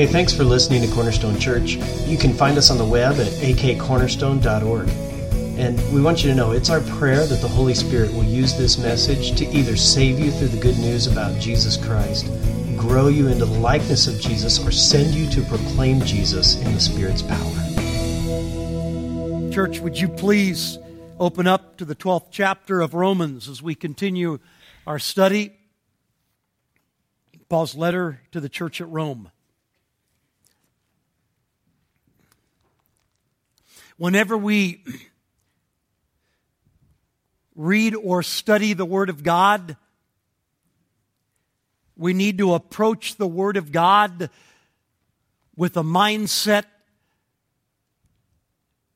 Hey, thanks for listening to Cornerstone Church. You can find us on the web at akcornerstone.org. And we want you to know it's our prayer that the Holy Spirit will use this message to either save you through the good news about Jesus Christ, grow you into the likeness of Jesus, or send you to proclaim Jesus in the Spirit's power. Church, would you please open up to the 12th chapter of Romans as we continue our study, Paul's letter to the church at Rome. Whenever we read or study the Word of God, we need to approach the Word of God with a mindset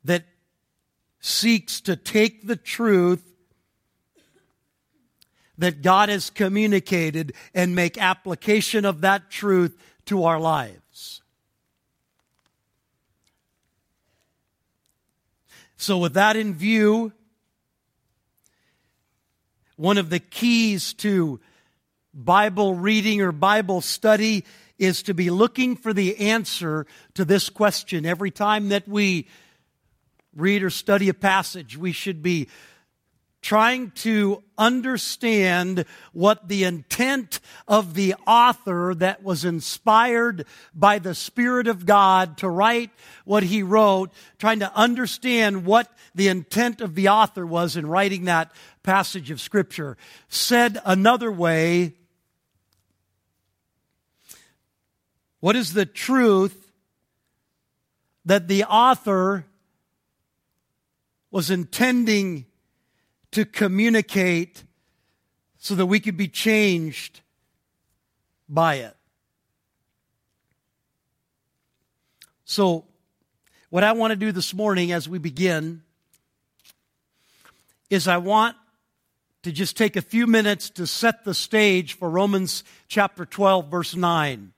that seeks to take the truth that God has communicated and make application of that truth to our lives. So with that in view, one of the keys to Bible reading or Bible study is to be looking for the answer to this question. Every time that we read or study a passage, we should be trying to understand what the intent of the author that was inspired by the Spirit of God to write what he wrote, trying to understand what the intent of the author was in writing that passage of Scripture. Said another way, what is the truth that the author was intending to communicate so that we could be changed by it? So, what I want to do this morning as we begin is I want to just take a few minutes to set the stage for Romans chapter 12, verse 9.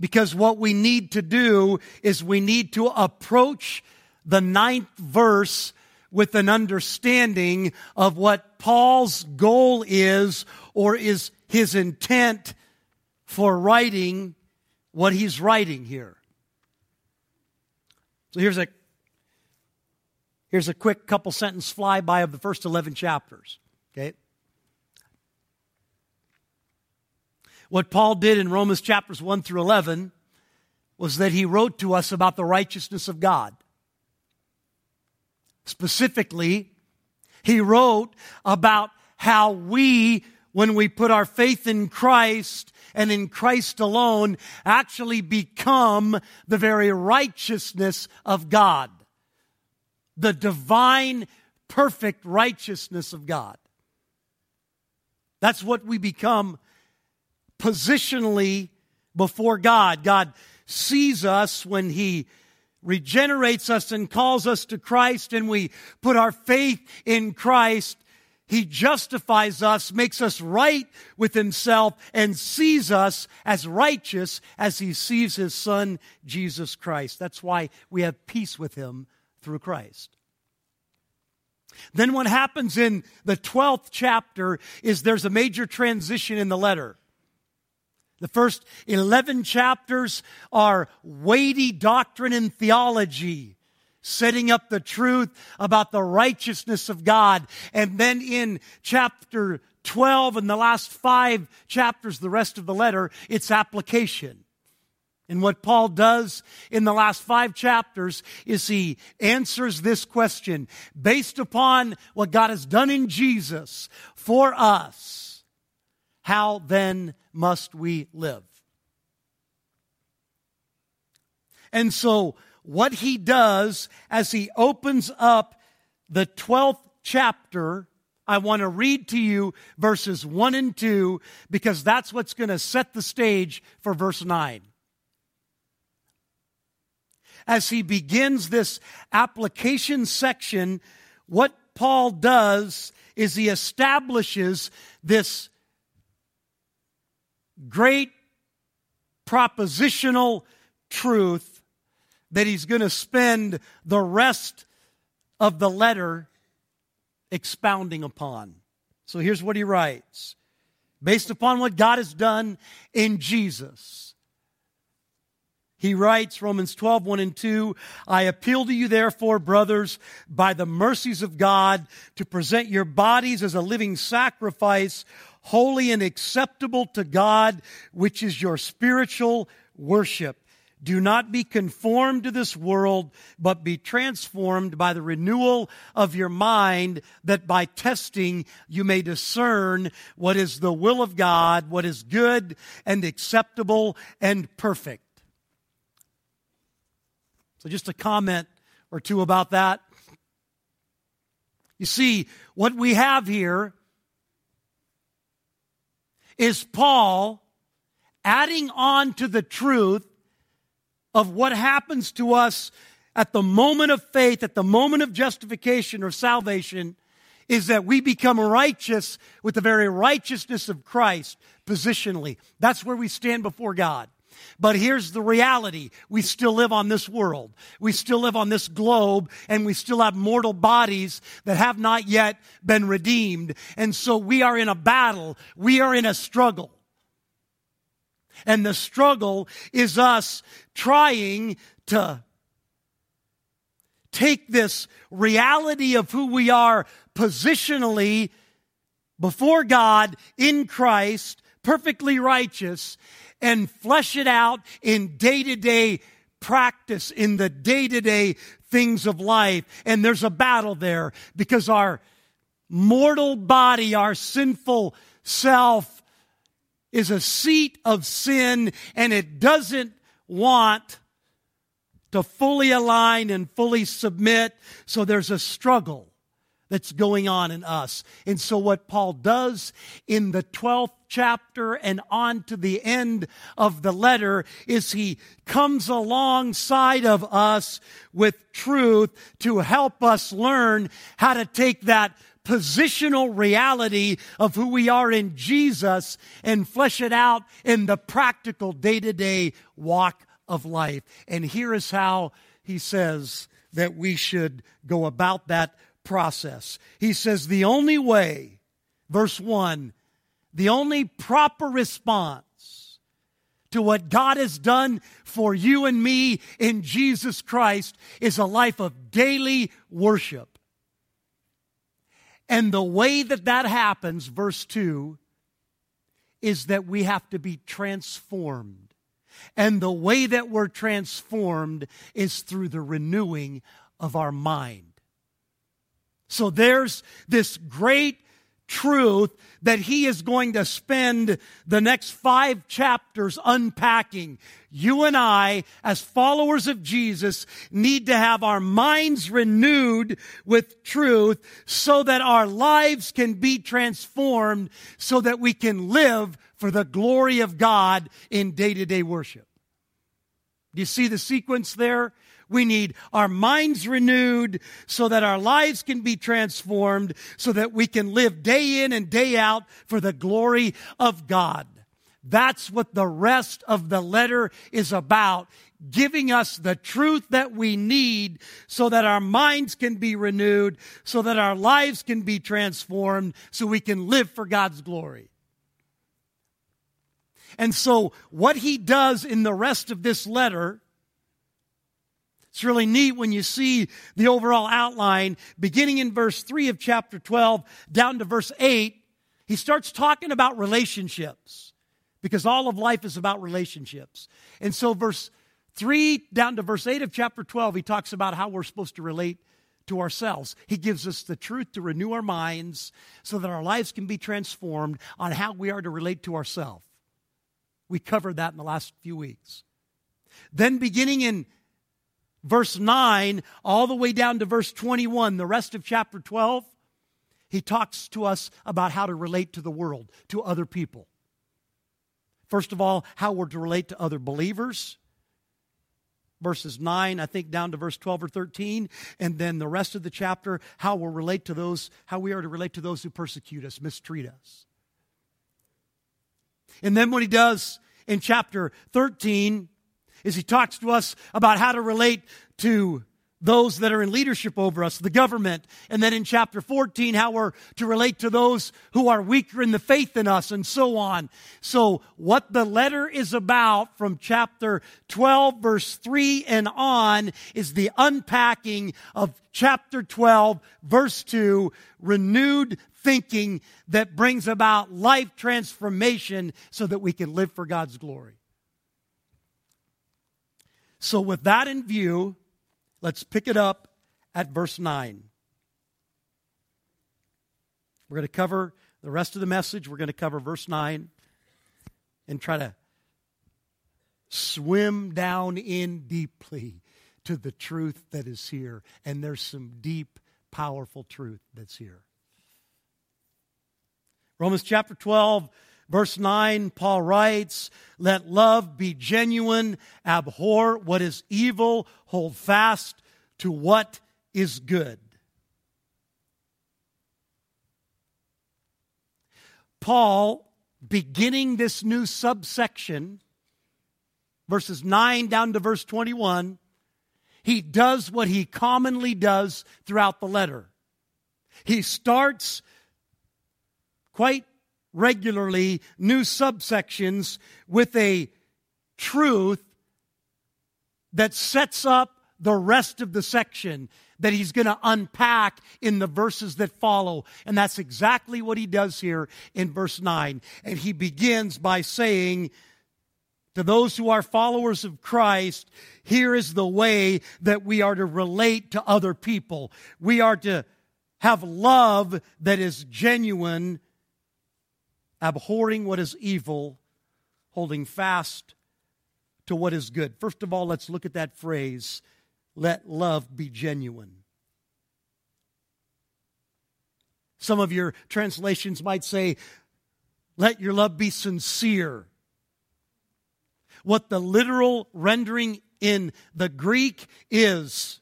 Because what we need to do is we need to approach the 9th verse with an understanding of what Paul's goal is, or is his intent for writing what he's writing here. So here's a quick couple sentence flyby of the first 11 chapters. Okay? What Paul did in Romans chapters 1 through 11 was that he wrote to us about the righteousness of God. Specifically, he wrote about how we, when we put our faith in Christ and in Christ alone, actually become the very righteousness of God, the divine, perfect righteousness of God. That's what we become positionally before God. God sees us when he regenerates us and calls us to Christ, and we put our faith in Christ. He justifies us, makes us right with himself, and sees us as righteous as he sees his Son, Jesus Christ. That's why we have peace with him through Christ. Then what happens in the 12th chapter is there's a major transition in the letter. The first 11 chapters are weighty doctrine and theology, setting up the truth about the righteousness of God. And then in chapter 12 and the last 5 chapters, the rest of the letter, it's application. And what Paul does in the last 5 chapters is he answers this question based upon what God has done in Jesus for us. How then must we live? And so what he does as he opens up the 12th chapter, I want to read to you verses 1 and 2 because that's what's going to set the stage for verse 9. As he begins this application section, what Paul does is he establishes this great propositional truth that he's going to spend the rest of the letter expounding upon. So here's what he writes. Based upon what God has done in Jesus, He writes, Romans 12, 1 and 2, I appeal to you therefore, brothers, by the mercies of God, to present your bodies as a living sacrifice, holy and acceptable to God, which is your spiritual worship. Do not be conformed to this world, but be transformed by the renewal of your mind, that by testing you may discern what is the will of God, what is good and acceptable and perfect. So just a comment or two about that. You see, what we have here is Paul adding on to the truth of what happens to us at the moment of faith, at the moment of justification or salvation, is that we become righteous with the very righteousness of Christ positionally. That's where we stand before God. But here's the reality. We still live on this world. We still live on this globe, and we still have mortal bodies that have not yet been redeemed. And so we are in a battle. We are in a struggle. And the struggle is us trying to take this reality of who we are positionally before God in Christ, perfectly righteous, and flesh it out in day-to-day practice, in the day-to-day things of life. And there's a battle there because our mortal body, our sinful self, is a seat of sin, and it doesn't want to fully align and fully submit. So there's a struggle that's going on in us. And so what Paul does in the 12th chapter and on to the end of the letter is he comes alongside of us with truth to help us learn how to take that positional reality of who we are in Jesus and flesh it out in the practical day-to-day walk of life. And here is how he says that we should go about that process. He says the only way, verse 1, the only proper response to what God has done for you and me in Jesus Christ is a life of daily worship. And the way that that happens, verse 2, is that we have to be transformed. And the way that we're transformed is through the renewing of our mind. So there's this great truth that he is going to spend the next 5 chapters unpacking. You and I, as followers of Jesus, need to have our minds renewed with truth so that our lives can be transformed, so that we can live for the glory of God in day-to-day worship. Do you see the sequence there? We need our minds renewed so that our lives can be transformed, so that we can live day in and day out for the glory of God. That's what the rest of the letter is about, giving us the truth that we need so that our minds can be renewed, so that our lives can be transformed, so we can live for God's glory. And so what he does in the rest of this letter, it's really neat when you see the overall outline, beginning in verse 3 of chapter 12 down to verse 8, he starts talking about relationships because all of life is about relationships. And so verse 3 down to verse 8 of chapter 12, he talks about how we're supposed to relate to ourselves. He gives us the truth to renew our minds so that our lives can be transformed on how we are to relate to ourselves. We covered that in the last few weeks. Then beginning in verse 9, all the way down to verse 21, the rest of chapter 12, he talks to us about how to relate to the world, to other people. First of all, how we're to relate to other believers, verses 9, I think, down to verse 12 or 13, and then the rest of the chapter, how we are to relate to those who persecute us, mistreat us. And then what he does in chapter 13 is he talks to us about how to relate to those that are in leadership over us, the government. And then in chapter 14, how we're to relate to those who are weaker in the faith than us, and so on. So what the letter is about from chapter 12, verse 3 and on is the unpacking of chapter 12, verse 2, renewed thinking that brings about life transformation so that we can live for God's glory. So with that in view, let's pick it up at verse 9. We're going to cover the rest of the message. We're going to cover verse 9 and try to swim down in deeply to the truth that is here. And there's some deep, powerful truth that's here. Romans chapter 12, verse 9, Paul writes, "Let love be genuine, abhor what is evil, hold fast to what is good." Paul, beginning this new subsection, verses 9 down to verse 21, he does what he commonly does throughout the letter. He starts quite regularly new subsections with a truth that sets up the rest of the section that he's going to unpack in the verses that follow. And that's exactly what he does here in verse 9. And he begins by saying, to those who are followers of Christ, here is the way that we are to relate to other people. We are to have love that is genuine, abhorring what is evil, holding fast to what is good. First of all, let's look at that phrase, let love be genuine. Some of your translations might say, let your love be sincere. What the literal rendering in the Greek is,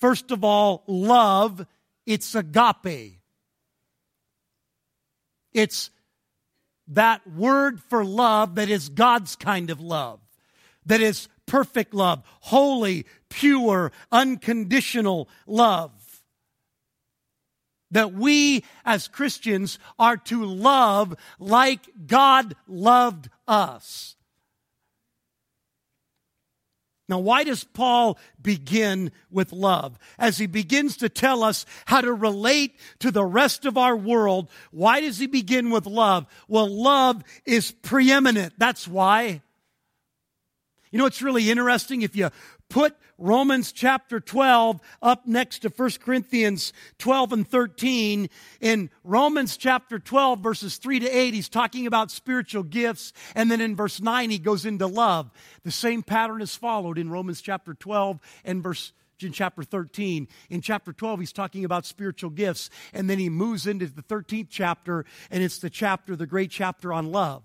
first of all, love, it's agape. It's that word for love that is God's kind of love, that is perfect love, holy, pure, unconditional love. That we as Christians are to love like God loved us. Now, why does Paul begin with love? As he begins to tell us how to relate to the rest of our world, why does he begin with love? Well, love is preeminent. That's why. You know, it's really interesting if you put Romans chapter 12 up next to 1 Corinthians 12 and 13. In Romans chapter 12, verses 3 to 8, he's talking about spiritual gifts. And then in verse 9, he goes into love. The same pattern is followed in Romans chapter 12 and in chapter 13. In chapter 12, he's talking about spiritual gifts. And then he moves into the 13th chapter, and it's the great chapter on love.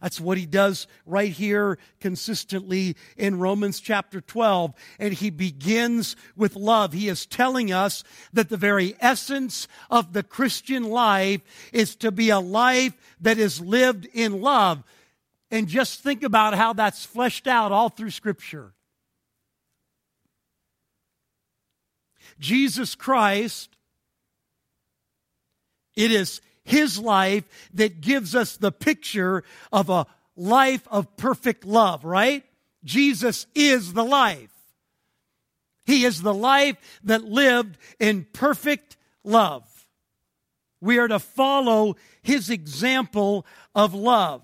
That's what he does right here consistently in Romans chapter 12. And he begins with love. He is telling us that the very essence of the Christian life is to be a life that is lived in love. And just think about how that's fleshed out all through Scripture. Jesus Christ, it is His life that gives us the picture of a life of perfect love, right? Jesus is the life. He is the life that lived in perfect love. We are to follow His example of love.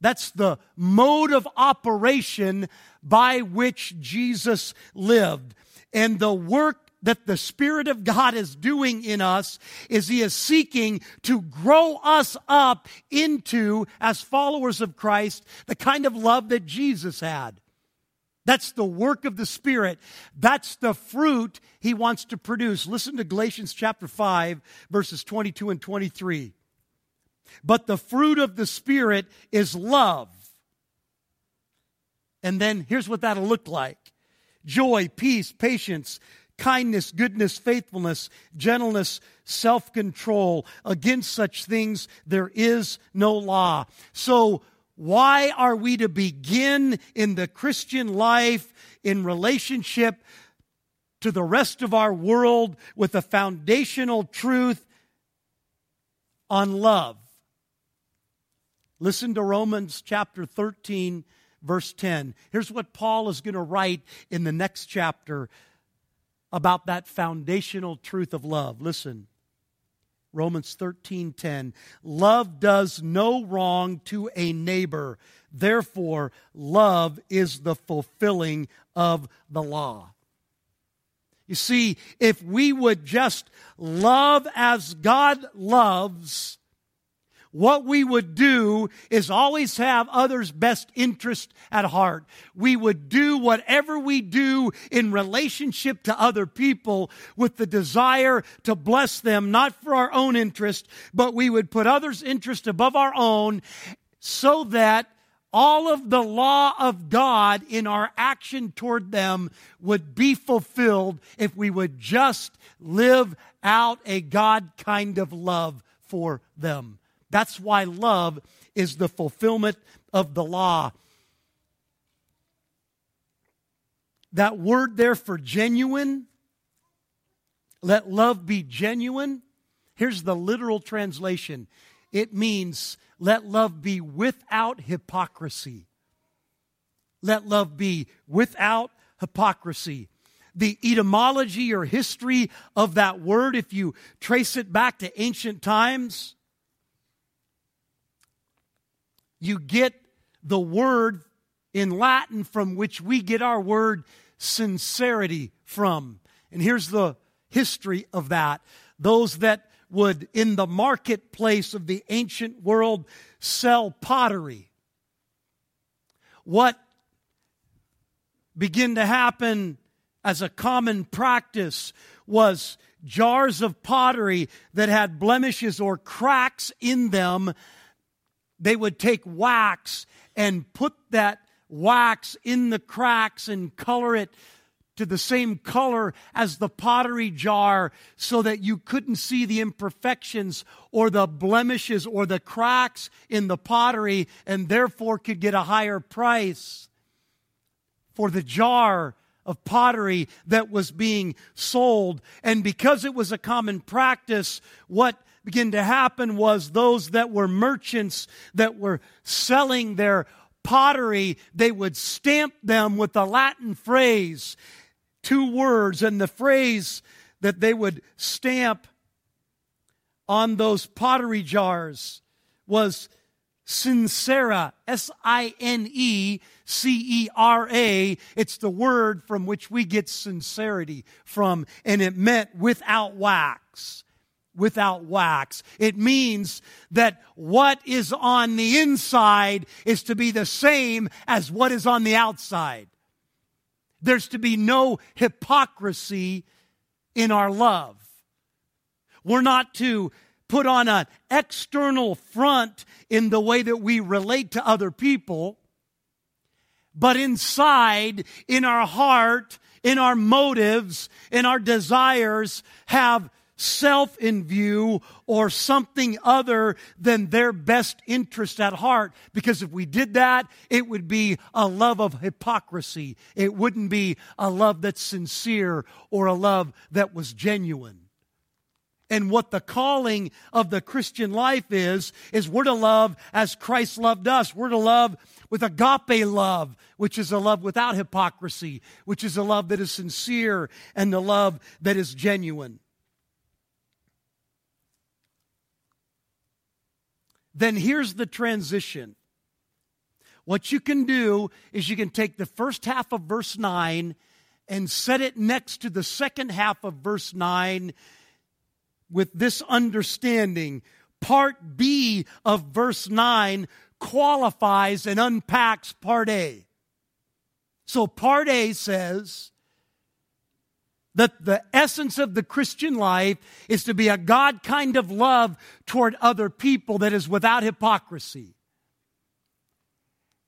That's the mode of operation by which Jesus lived. And the work that the Spirit of God is doing in us is He is seeking to grow us up into, as followers of Christ, the kind of love that Jesus had. That's the work of the Spirit. That's the fruit He wants to produce. Listen to Galatians chapter 5, verses 22 and 23. But the fruit of the Spirit is love. And then here's what that'll look like. Joy, peace, patience, kindness, goodness, faithfulness, gentleness, self-control. Against such things there is no law. So why are we to begin in the Christian life in relationship to the rest of our world with a foundational truth on love. Listen to Romans chapter 13, verse 10. Here's what Paul is going to write in the next chapter about that foundational truth of love. Listen, Romans 13:10. Love does no wrong to a neighbor. Therefore, love is the fulfilling of the law. You see, if we would just love as God loves, what we would do is always have others' best interest at heart. We would do whatever we do in relationship to other people with the desire to bless them, not for our own interest, but we would put others' interest above our own so that all of the law of God in our action toward them would be fulfilled if we would just live out a God kind of love for them. That's why love is the fulfillment of the law. That word there for genuine, let love be genuine. Here's the literal translation. It means let love be without hypocrisy. Let love be without hypocrisy. The etymology or history of that word, if you trace it back to ancient times, you get the word in Latin from which we get our word sincerity from. And here's the history of that. Those that would, in the marketplace of the ancient world, sell pottery. What began to happen as a common practice was jars of pottery that had blemishes or cracks in them. They would take wax and put that wax in the cracks and color it to the same color as the pottery jar so that you couldn't see the imperfections or the blemishes or the cracks in the pottery, and therefore could get a higher price for the jar of pottery that was being sold. And because it was a common practice, what began to happen was those that were merchants that were selling their pottery, they would stamp them with a Latin phrase, two words, and the phrase that they would stamp on those pottery jars was sincera, S-I-N-E-C-E-R-A. It's the word from which we get sincerity from, and it meant without wax. Without wax. It means that what is on the inside is to be the same as what is on the outside. There's to be no hypocrisy in our love. We're not to put on an external front in the way that we relate to other people, but inside, in our heart, in our motives, in our desires, have self in view or something other than their best interest at heart. Because if we did that, it would be a love of hypocrisy. It wouldn't be a love that's sincere or a love that was genuine. And what the calling of the Christian life is we're to love as Christ loved us. We're to love with agape love, which is a love without hypocrisy, which is a love that is sincere and a love that is genuine. Then here's the transition. What you can do is you can take the first half of verse 9 and set it next to the second half of verse 9 with this understanding. Part B of verse 9 qualifies and unpacks Part A. So Part A says that the essence of the Christian life is to be a God kind of love toward other people that is without hypocrisy.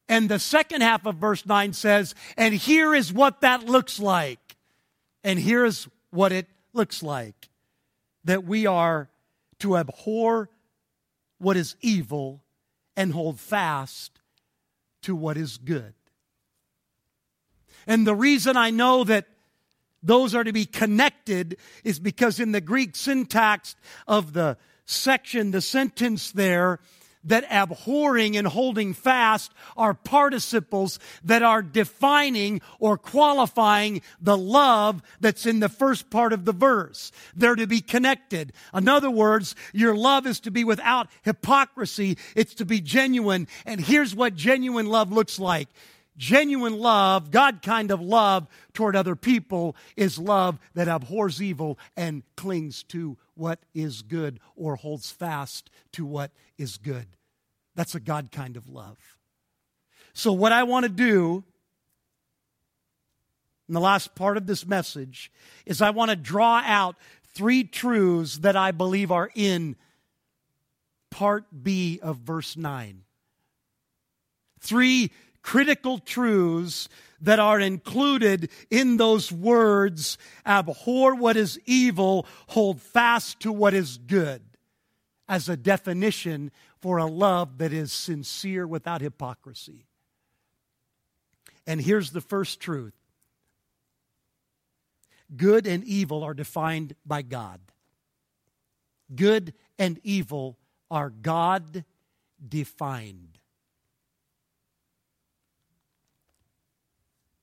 And the second half of verse 9 says, and here is what that looks like. And here is what it looks like. That we are to abhor what is evil and hold fast to what is good. And the reason I know that those are to be connected is because in the Greek syntax of the section, the sentence there, that abhorring and holding fast are participles that are defining or qualifying the love that's in the first part of the verse. They're to be connected. In other words, your love is to be without hypocrisy. It's to be genuine. And here's what genuine love looks like. Genuine love, God kind of love toward other people, is love that abhors evil and clings to what is good or holds fast to what is good. That's a God kind of love. So what I want to do in the last part of this message is I want to draw out three truths that I believe are in part B of verse 9. Three critical truths that are included in those words, abhor what is evil, hold fast to what is good, as a definition for a love that is sincere without hypocrisy. And here's the first truth. Good and evil are defined by God. Good and evil are God-defined.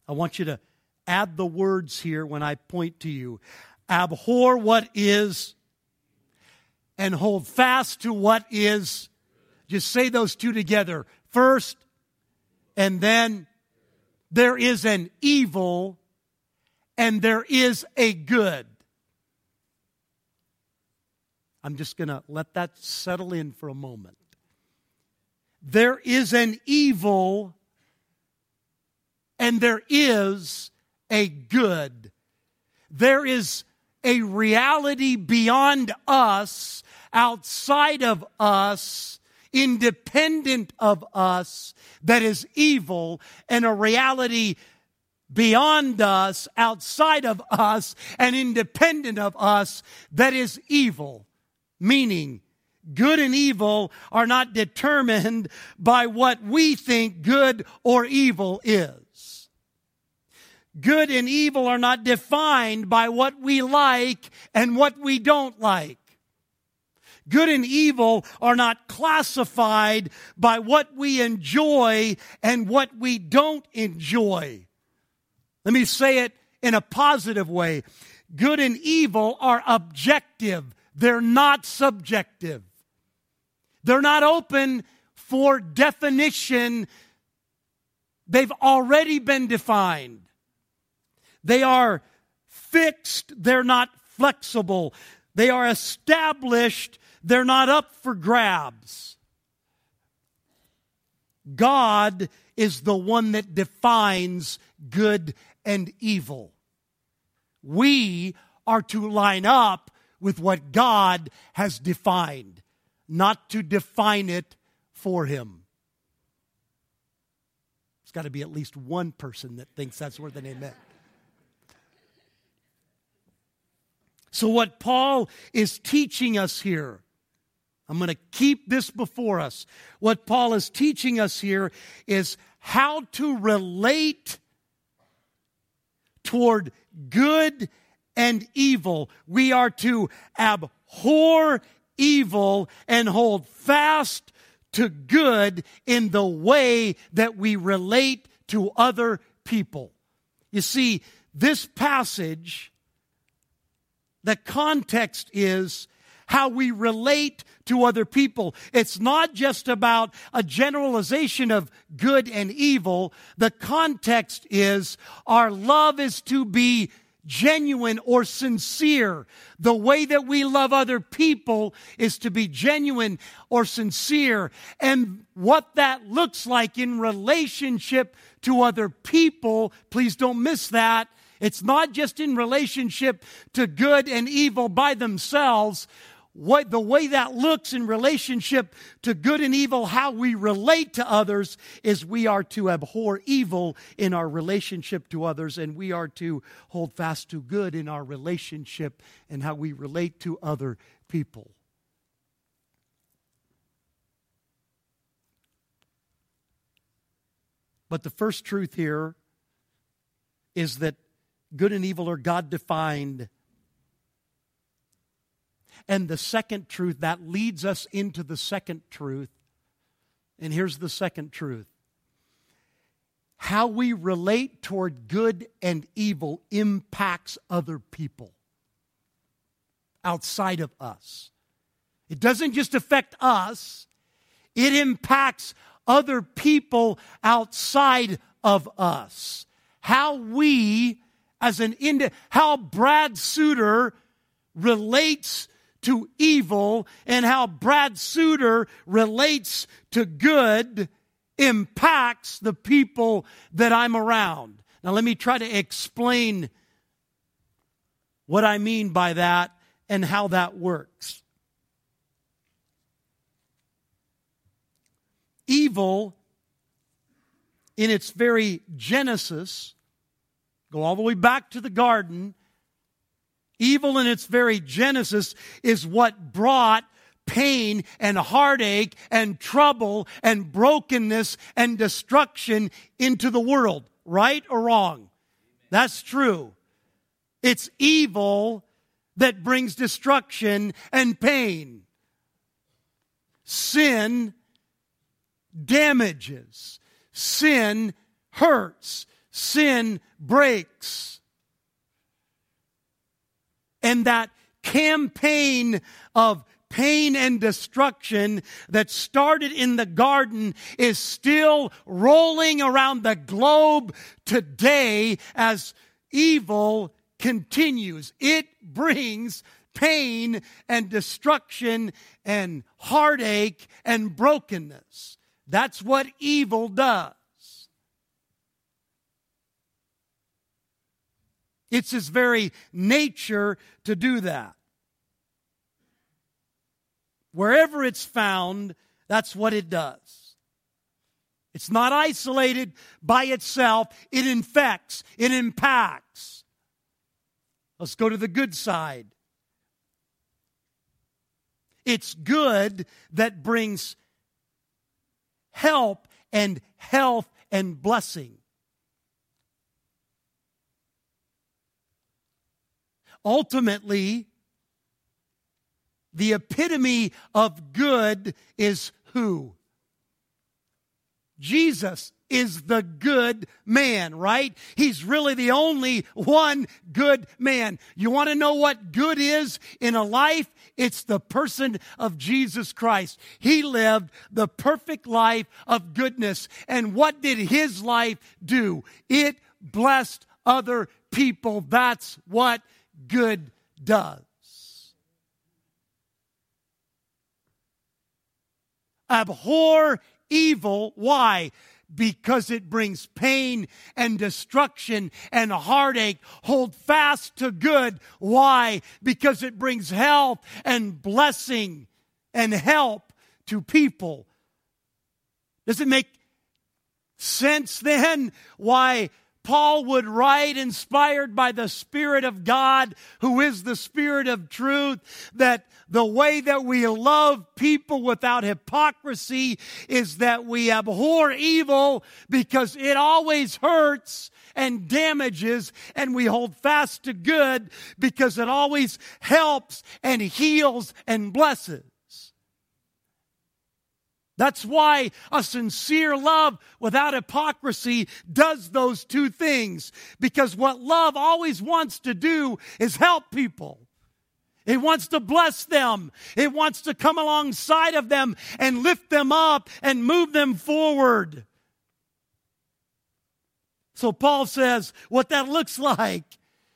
I want you to add the words here when I point to you. Abhor what is and hold fast to what is. Just say those two together. First and then. There is an evil and there is a good. I'm just going to let that settle in for a moment. There is an evil and there is a good. There is a reality beyond us, outside of us, independent of us, that is evil, and a reality beyond us, outside of us, and independent of us, that is evil. Meaning, good and evil are not determined by what we think good or evil is. Good and evil are not defined by what we like and what we don't like. Good and evil are not classified by what we enjoy and what we don't enjoy. Let me say it in a positive way. Good and evil are objective. They're not subjective. They're not open for definition. They've already been defined. They are fixed, they're not flexible. They are established, they're not up for grabs. God is the one that defines good and evil. We are to line up with what God has defined, not to define it for Him. There's got to be at least one person that thinks that's worth an amen. So what Paul is teaching us here, I'm going to keep this before us. What Paul is teaching us here is how to relate toward good and evil. We are to abhor evil and hold fast to good in the way that we relate to other people. You see, this passage, the context is how we relate to other people. It's not just about a generalization of good and evil. The context is our love is to be genuine or sincere. The way that we love other people is to be genuine or sincere. And what that looks like in relationship to other people, please don't miss that. It's not just in relationship to good and evil by themselves. What the way that looks in relationship to good and evil, how we relate to others, is we are to abhor evil in our relationship to others, and we are to hold fast to good in our relationship and how we relate to other people. But the first truth here is that Good and evil are God-defined. And the second truth, that leads us into the second truth. And here's the second truth. How we relate toward good and evil impacts other people outside of us. It doesn't just affect us. It impacts other people outside of us. How we, as an individual, how Brad Suter relates to evil and how Brad Suter relates to good impacts the people that I'm around. Now, let me try to explain what I mean by that and how that works. Evil, in its very genesis, go all the way back to the garden, evil in its very genesis is what brought pain and heartache and trouble and brokenness and destruction into the world. Right or wrong? That's true. It's evil that brings destruction and pain. Sin damages. Sin hurts. Sin breaks. And that campaign of pain and destruction that started in the garden is still rolling around the globe today as evil continues. It brings pain and destruction and heartache and brokenness. That's what evil does. It's his very nature to do that. Wherever it's found, that's what it does. It's not isolated by itself. It infects. It impacts. Let's go to the good side. It's good that brings help and health and blessing. Ultimately, the epitome of good is who? Jesus is the good man, right? He's really the only one good man. You want to know what good is in a life? It's the person of Jesus Christ. He lived the perfect life of goodness. And what did his life do? It blessed other people. That's what good does. Abhor evil. Why? Because it brings pain and destruction and heartache. Hold fast to good. Why? Because it brings health and blessing and help to people. Does it make sense then why Paul would write, inspired by the Spirit of God, who is the Spirit of truth, that the way that we love people without hypocrisy is that we abhor evil because it always hurts and damages, and we hold fast to good because it always helps and heals and blesses. That's why a sincere love without hypocrisy does those two things. Because what love always wants to do is help people. It wants to bless them. It wants to come alongside of them and lift them up and move them forward. So Paul says what that looks like,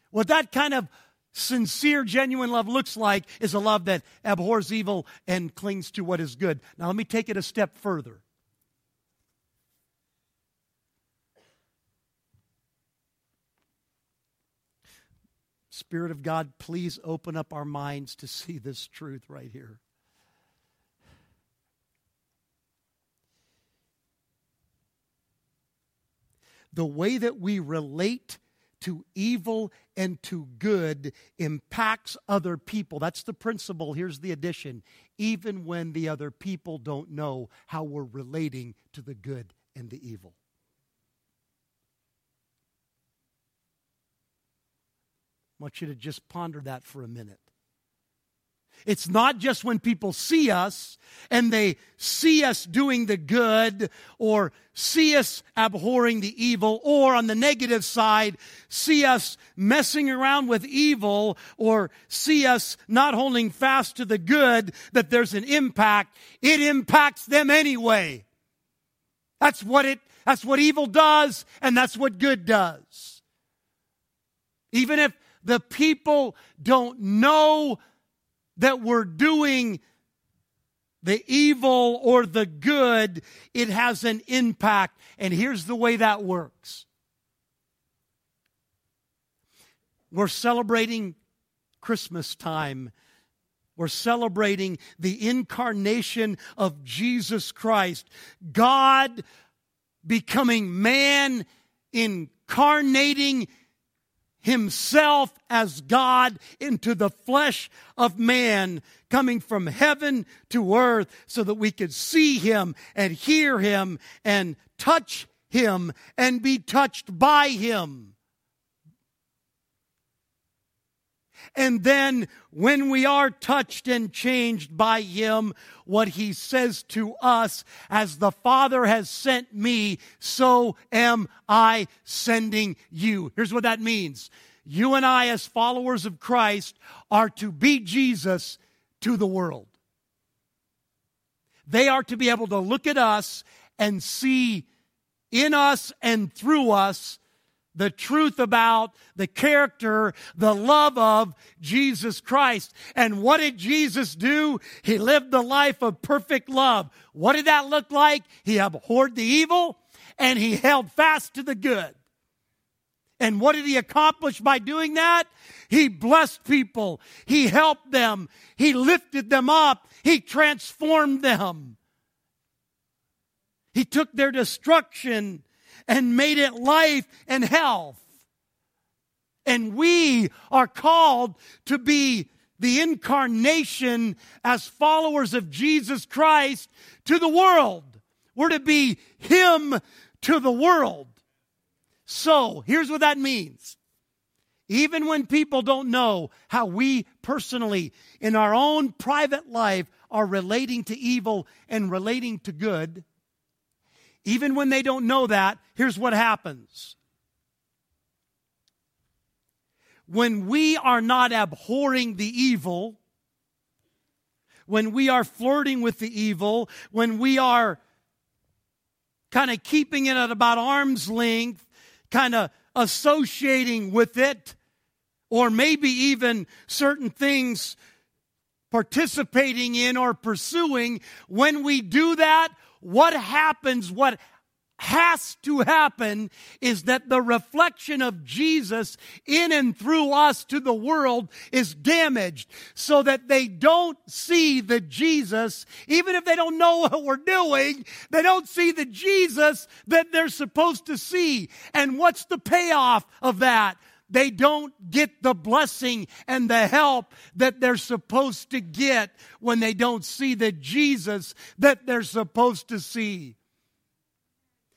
what that kind of sincere, genuine love looks like is a love that abhors evil and clings to what is good. Now, let me take it a step further. Spirit of God, please open up our minds to see this truth right here. The way that we relate to evil and to good impacts other people. That's the principle. Here's the addition. Even when the other people don't know how we're relating to the good and the evil. I want you to just ponder that for a minute. It's not just when people see us and they see us doing the good or see us abhorring the evil, or on the negative side, see us messing around with evil or see us not holding fast to the good, that there's an impact. It impacts them anyway. That's what evil does, and that's what good does. Even if the people don't know that we're doing the evil or the good, it has an impact. And here's the way that works. We're celebrating Christmas time. We're celebrating the incarnation of Jesus Christ. God becoming man, incarnating Himself as God into the flesh of man, coming from heaven to earth so that we could see Him and hear Him and touch Him and be touched by Him. And then when we are touched and changed by Him, what He says to us, as the Father has sent me, so am I sending you. Here's what that means. You and I, as followers of Christ, are to be Jesus to the world. They are to be able to look at us and see in us and through us the truth about, the character, the love of Jesus Christ. And what did Jesus do? He lived the life of perfect love. What did that look like? He abhorred the evil and He held fast to the good. And what did He accomplish by doing that? He blessed people. He helped them. He lifted them up. He transformed them. He took their destruction and made it life and health. And we are called to be the incarnation as followers of Jesus Christ to the world. We're to be Him to the world. So, here's what that means. Even when people don't know how we personally, in our own private life, are relating to evil and relating to good, even when they don't know that, here's what happens. When we are not abhorring the evil, when we are flirting with the evil, when we are kind of keeping it at about arm's length, kind of associating with it, or maybe even certain things participating in or pursuing, when we do that, what happens, what has to happen, is that the reflection of Jesus in and through us to the world is damaged, so that they don't see the Jesus, even if they don't know what we're doing, they don't see the Jesus that they're supposed to see. And what's the payoff of that? They don't get the blessing and the help that they're supposed to get when they don't see the Jesus that they're supposed to see.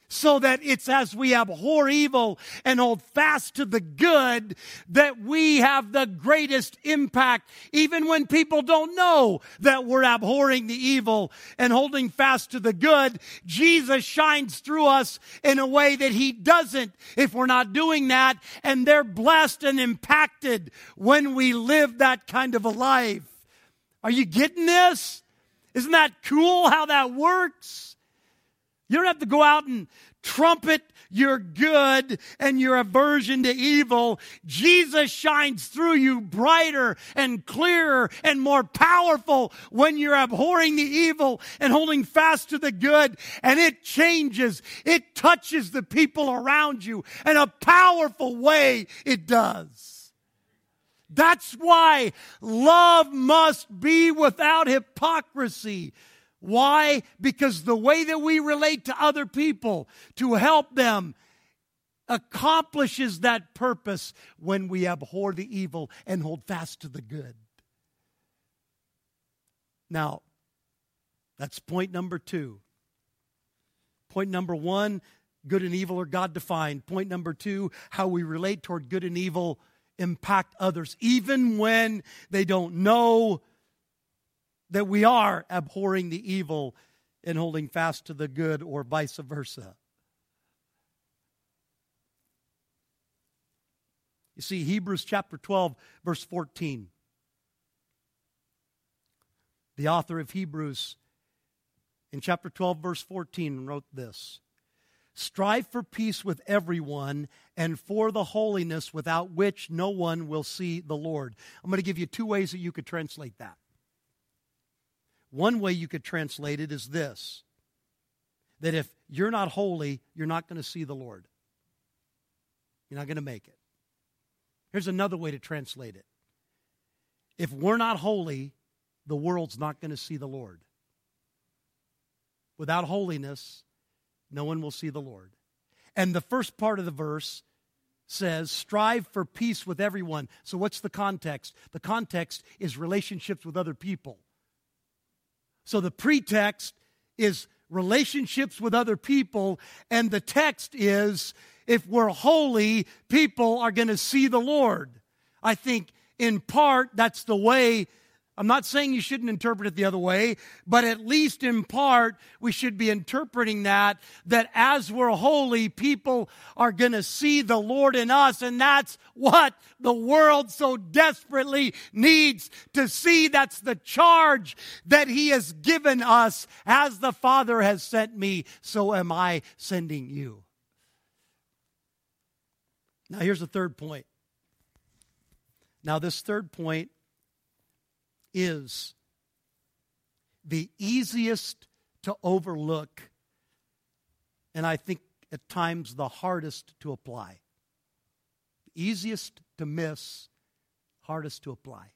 So that it's as we abhor evil and hold fast to the good that we have the greatest impact, even when people don't know that we're abhorring the evil and holding fast to the good. Jesus shines through us in a way that He doesn't if we're not doing that, and they're blessed and impacted when we live that kind of a life. Are you getting this? Isn't that cool how that works? You don't have to go out and trumpet your good and your aversion to evil. Jesus shines through you brighter and clearer and more powerful when you're abhorring the evil and holding fast to the good. And it changes. It touches the people around you in a powerful way. It does. That's why love must be without hypocrisy. Why? Because the way that we relate to other people to help them accomplishes that purpose when we abhor the evil and hold fast to the good. Now, that's point number 2. Point number 1, good and evil are God-defined. Point number 2, how we relate toward good and evil impact others, even when they don't know that we are abhorring the evil and holding fast to the good, or vice versa. You see, Hebrews chapter 12, verse 14. The author of Hebrews in chapter 12, verse 14 wrote this: "Strive for peace with everyone and for the holiness without which no one will see the Lord." I'm going to give you two ways that you could translate that. One way you could translate it is this: that if you're not holy, you're not going to see the Lord. You're not going to make it. Here's another way to translate it: if we're not holy, the world's not going to see the Lord. Without holiness, no one will see the Lord. And the first part of the verse says, strive for peace with everyone. So what's the context? The context is relationships with other people. So the pretext is relationships with other people, and the text is, if we're holy, people are going to see the Lord. I think in part that's the way. I'm not saying you shouldn't interpret it the other way, but at least in part, we should be interpreting that as we're holy, people are going to see the Lord in us, and that's what the world so desperately needs to see. That's the charge that He has given us. As the Father has sent me, so am I sending you. Now, here's the third point. Now, this third point is the easiest to overlook, and I think at times the hardest to apply. Easiest to miss, hardest to apply.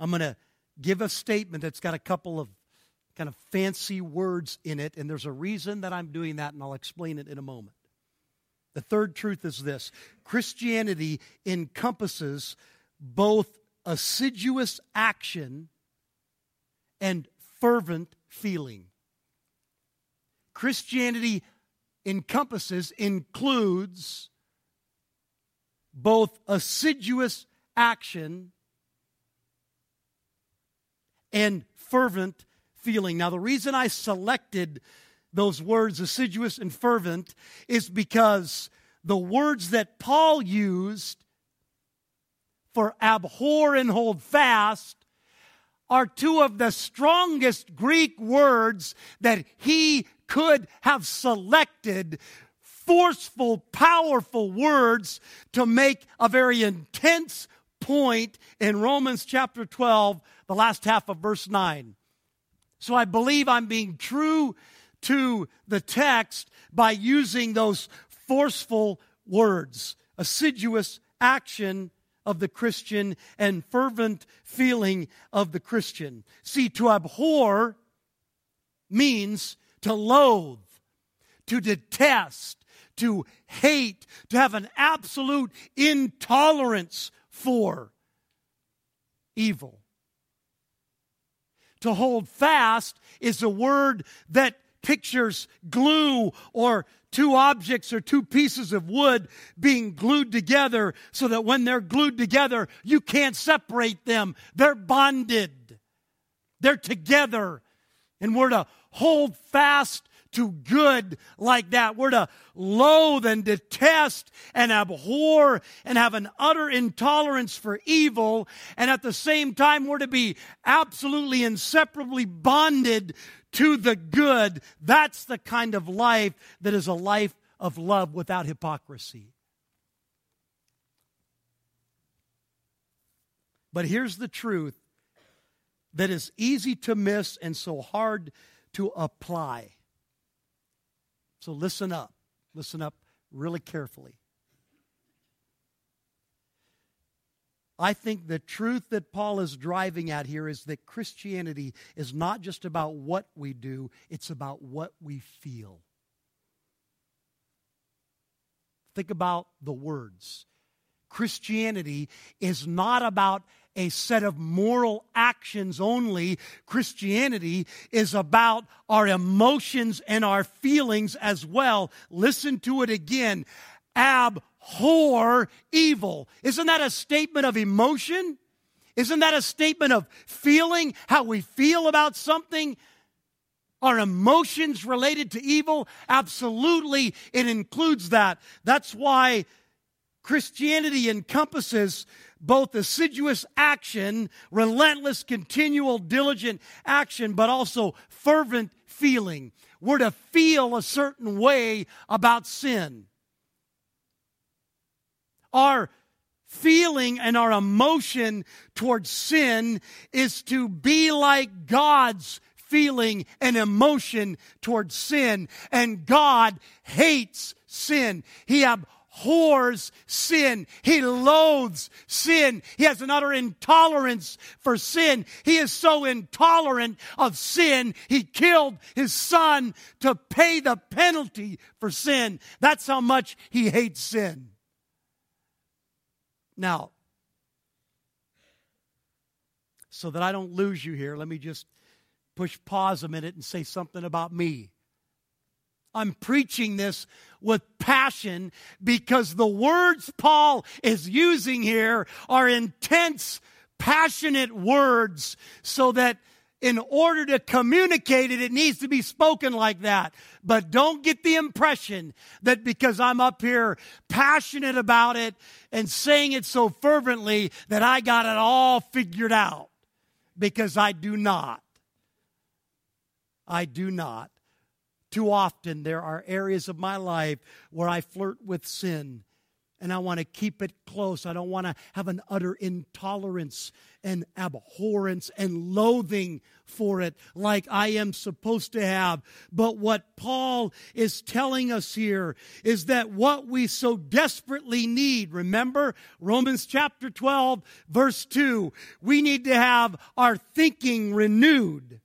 I'm going to give a statement that's got a couple of kind of fancy words in it, and there's a reason that I'm doing that, and I'll explain it in a moment. The third truth is this: Christianity encompasses both assiduous action and fervent feeling. Christianity includes both assiduous action and fervent feeling. Now, the reason I selected those words, assiduous and fervent, is because the words that Paul used for abhor and hold fast are two of the strongest Greek words that he could have selected. Forceful, powerful words to make a very intense point in Romans chapter 12, the last half of verse 9. So I believe I'm being true to the text by using those forceful words: assiduous action of the Christian and fervent feeling of the Christian. See, to abhor means to loathe, to detest, to hate, to have an absolute intolerance for evil. To hold fast is a word that pictures glue, or two objects or two pieces of wood being glued together so that when they're glued together, you can't separate them. They're bonded. They're together. And we're to hold fast to good like that. We're to loathe and detest and abhor and have an utter intolerance for evil. And at the same time, we're to be absolutely inseparably bonded to the good. That's the kind of life that is a life of love without hypocrisy. But here's the truth that is easy to miss and so hard to apply. So listen up. Listen up really carefully. I think the truth that Paul is driving at here is that Christianity is not just about what we do, it's about what we feel. Think about the words. Christianity is not about a set of moral actions only. Christianity is about our emotions and our feelings as well. Listen to it again. abhor evil. Isn't that a statement of emotion? Isn't that a statement of feeling, how we feel about something? Our emotions related to evil? Absolutely, it includes that. That's why Christianity encompasses both assiduous action, relentless, continual, diligent action, but also fervent feeling. We're to feel a certain way about sin. Our feeling and our emotion towards sin is to be like God's feeling and emotion towards sin. And God hates sin. He abhors sin. He loathes sin. He has an utter intolerance for sin. He is so intolerant of sin, He killed His Son to pay the penalty for sin. That's how much He hates sin. Now, so that I don't lose you here, let me just push pause a minute and say something about me. I'm preaching this with passion because the words Paul is using here are intense, passionate words, so that in order to communicate it, it needs to be spoken like that. But don't get the impression that because I'm up here passionate about it and saying it so fervently that I got it all figured out, because I do not. I do not. Too often there are areas of my life where I flirt with sin, and I want to keep it close. I don't want to have an utter intolerance and abhorrence and loathing for it like I am supposed to have. But what Paul is telling us here is that what we so desperately need, remember Romans chapter 12, verse 2, we need to have our thinking renewed.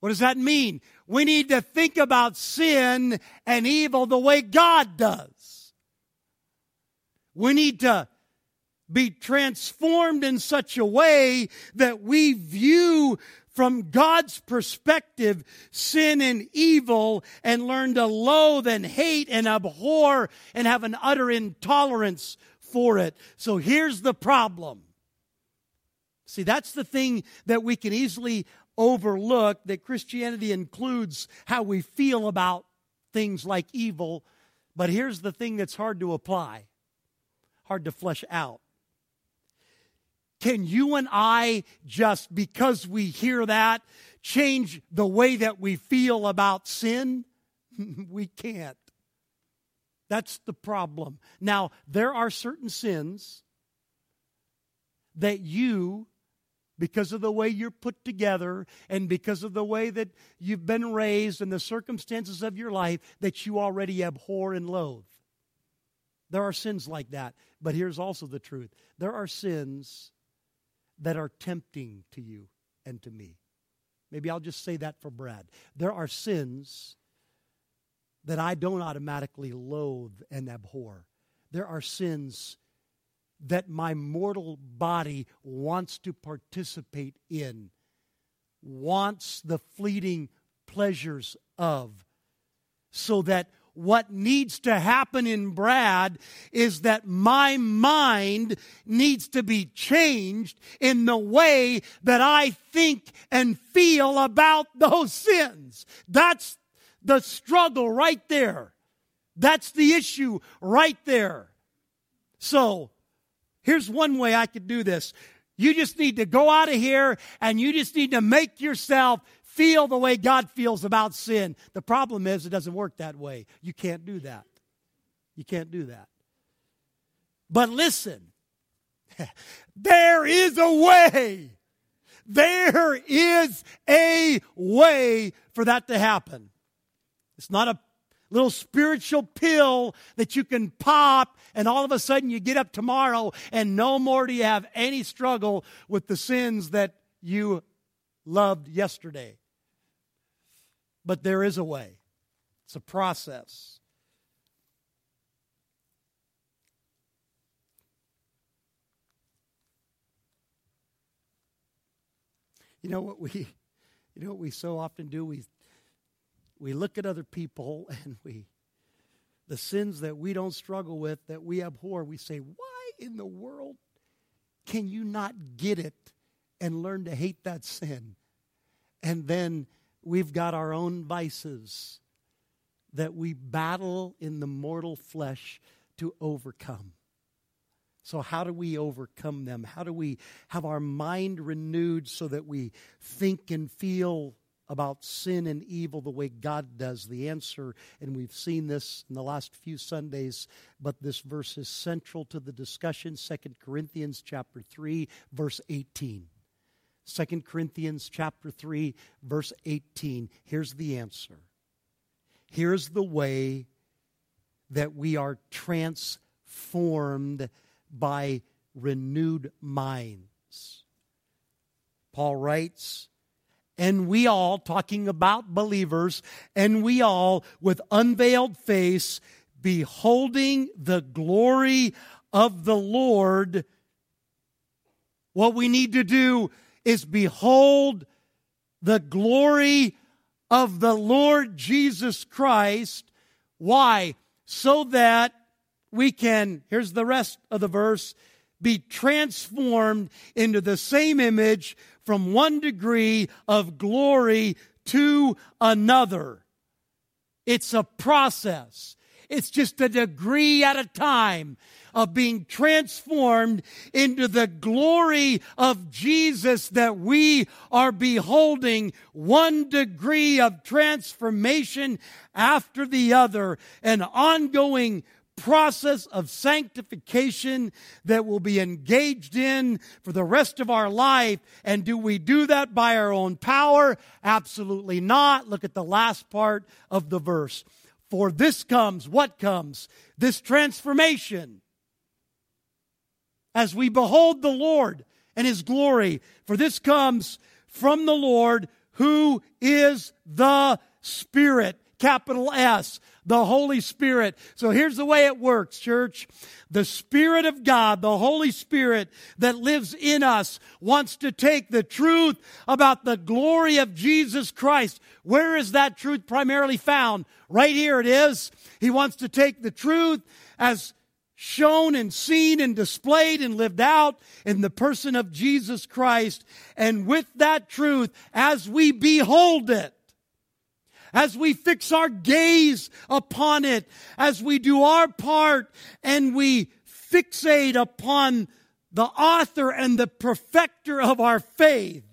What does that mean? We need to think about sin and evil the way God does. We need to be transformed in such a way that we view from God's perspective sin and evil, and learn to loathe and hate and abhor and have an utter intolerance for it. So here's the problem. See, that's the thing that we can easily overlook, that Christianity includes how we feel about things like evil. But here's the thing that's hard to apply, hard to flesh out. Can you and I, just because we hear that, change the way that we feel about sin? We can't. That's the problem. Now, there are certain sins that you, because of the way you're put together and because of the way that you've been raised and the circumstances of your life, that you already abhor and loathe. There are sins like that. But here's also the truth. There are sins that are tempting to you and to me. Maybe I'll just say that for Brad. There are sins that I don't automatically loathe and abhor. There are sins that my mortal body wants to participate in, wants the fleeting pleasures of, so that what needs to happen in Brad is that my mind needs to be changed in the way that I think and feel about those sins. That's the struggle right there. That's the issue right there. So, here's one way I could do this. You just need to go out of here and you just need to make yourself feel the way God feels about sin. The problem is it doesn't work that way. You can't do that. You can't do that. But listen, there is a way. There is a way for that to happen. It's not a little spiritual pill that you can pop, and all of a sudden you get up tomorrow and no more do you have any struggle with the sins that you loved yesterday. But there is a way. It's a process. You know what we so often do? We look at other people and we the sins that we don't struggle with, that we abhor, we say, why in the world can you not get it and learn to hate that sin? And then we've got our own vices that we battle in the mortal flesh to overcome. So how do we overcome them? How do we have our mind renewed so that we think and feel about sin and evil the way God does? The answer, and we've seen this in the last few Sundays, but this verse is central to the discussion, 2 Corinthians chapter 3, verse 18. 2 Corinthians chapter 3, verse 18. Here's the answer. Here's the way that we are transformed by renewed minds. Paul writes, and we all, talking about believers, and we all with unveiled face, beholding the glory of the Lord. What we need to do is behold the glory of the Lord Jesus Christ. Why? So that we can, here's the rest of the verse, be transformed into the same image from one degree of glory to another. It's a process. It's just a degree at a time of being transformed into the glory of Jesus that we are beholding, one degree of transformation after the other, an ongoing process of sanctification that we'll be engaged in for the rest of our life. And do we do that by our own power? Absolutely not. Look at the last part of the verse. For this comes, what comes? This transformation. As we behold the Lord and His glory, for this comes from the Lord who is the Spirit. Capital S, the Holy Spirit. So here's the way it works, church. The Spirit of God, the Holy Spirit that lives in us, wants to take the truth about the glory of Jesus Christ. Where is that truth primarily found? Right here it is. He wants to take the truth as shown and seen and displayed and lived out in the person of Jesus Christ. And with that truth, as we behold it, as we fix our gaze upon it, as we do our part and we fixate upon the author and the perfecter of our faith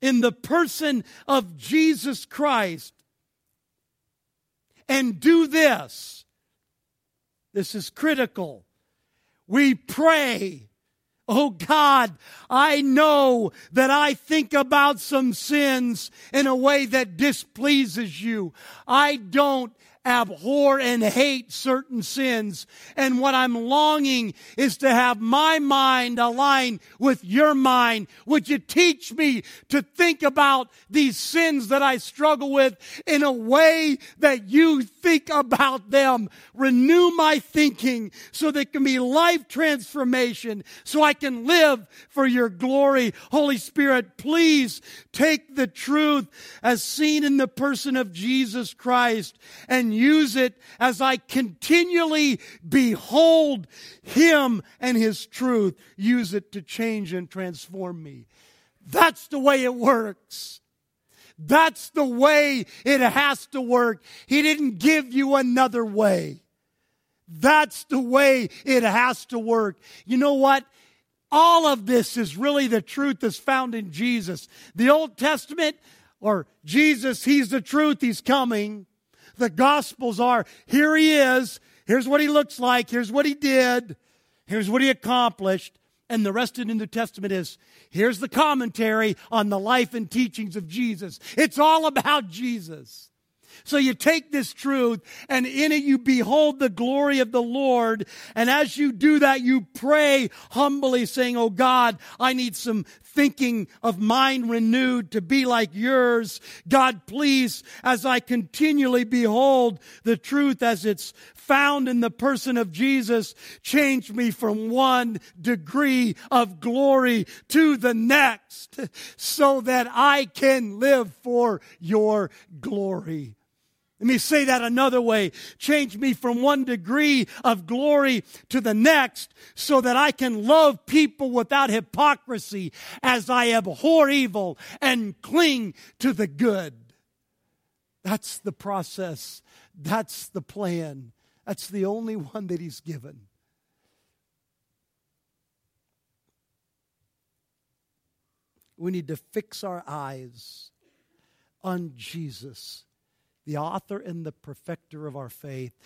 in the person of Jesus Christ, and do this, this is critical, we pray, oh God, I know that I think about some sins in a way that displeases you. I don't abhor and hate certain sins. And what I'm longing is to have my mind aligned with your mind. Would you teach me to think about these sins that I struggle with in a way that you think about them? Renew my thinking so there can be life transformation, so I can live for your glory. Holy Spirit, please take the truth as seen in the person of Jesus Christ and use it as I continually behold Him and His truth. Use it to change and transform me. That's the way it works. That's the way it has to work. He didn't give you another way. That's the way it has to work. You know what? All of this is really the truth that's found in Jesus. The Old Testament, or Jesus, He's the truth, He's coming. The Gospels are, here He is, here's what He looks like, here's what He did, here's what He accomplished. And the rest of the New Testament is, here's the commentary on the life and teachings of Jesus. It's all about Jesus. So you take this truth, and in it you behold the glory of the Lord. And as you do that, you pray humbly, saying, oh God, I need some thinking of mind renewed to be like yours. God, please, as I continually behold the truth as it's found in the person of Jesus, change me from one degree of glory to the next so that I can live for your glory. Let me say that another way. Change me from one degree of glory to the next so that I can love people without hypocrisy as I abhor evil and cling to the good. That's the process. That's the plan. That's the only one that He's given. We need to fix our eyes on Jesus, the author and the perfecter of our faith.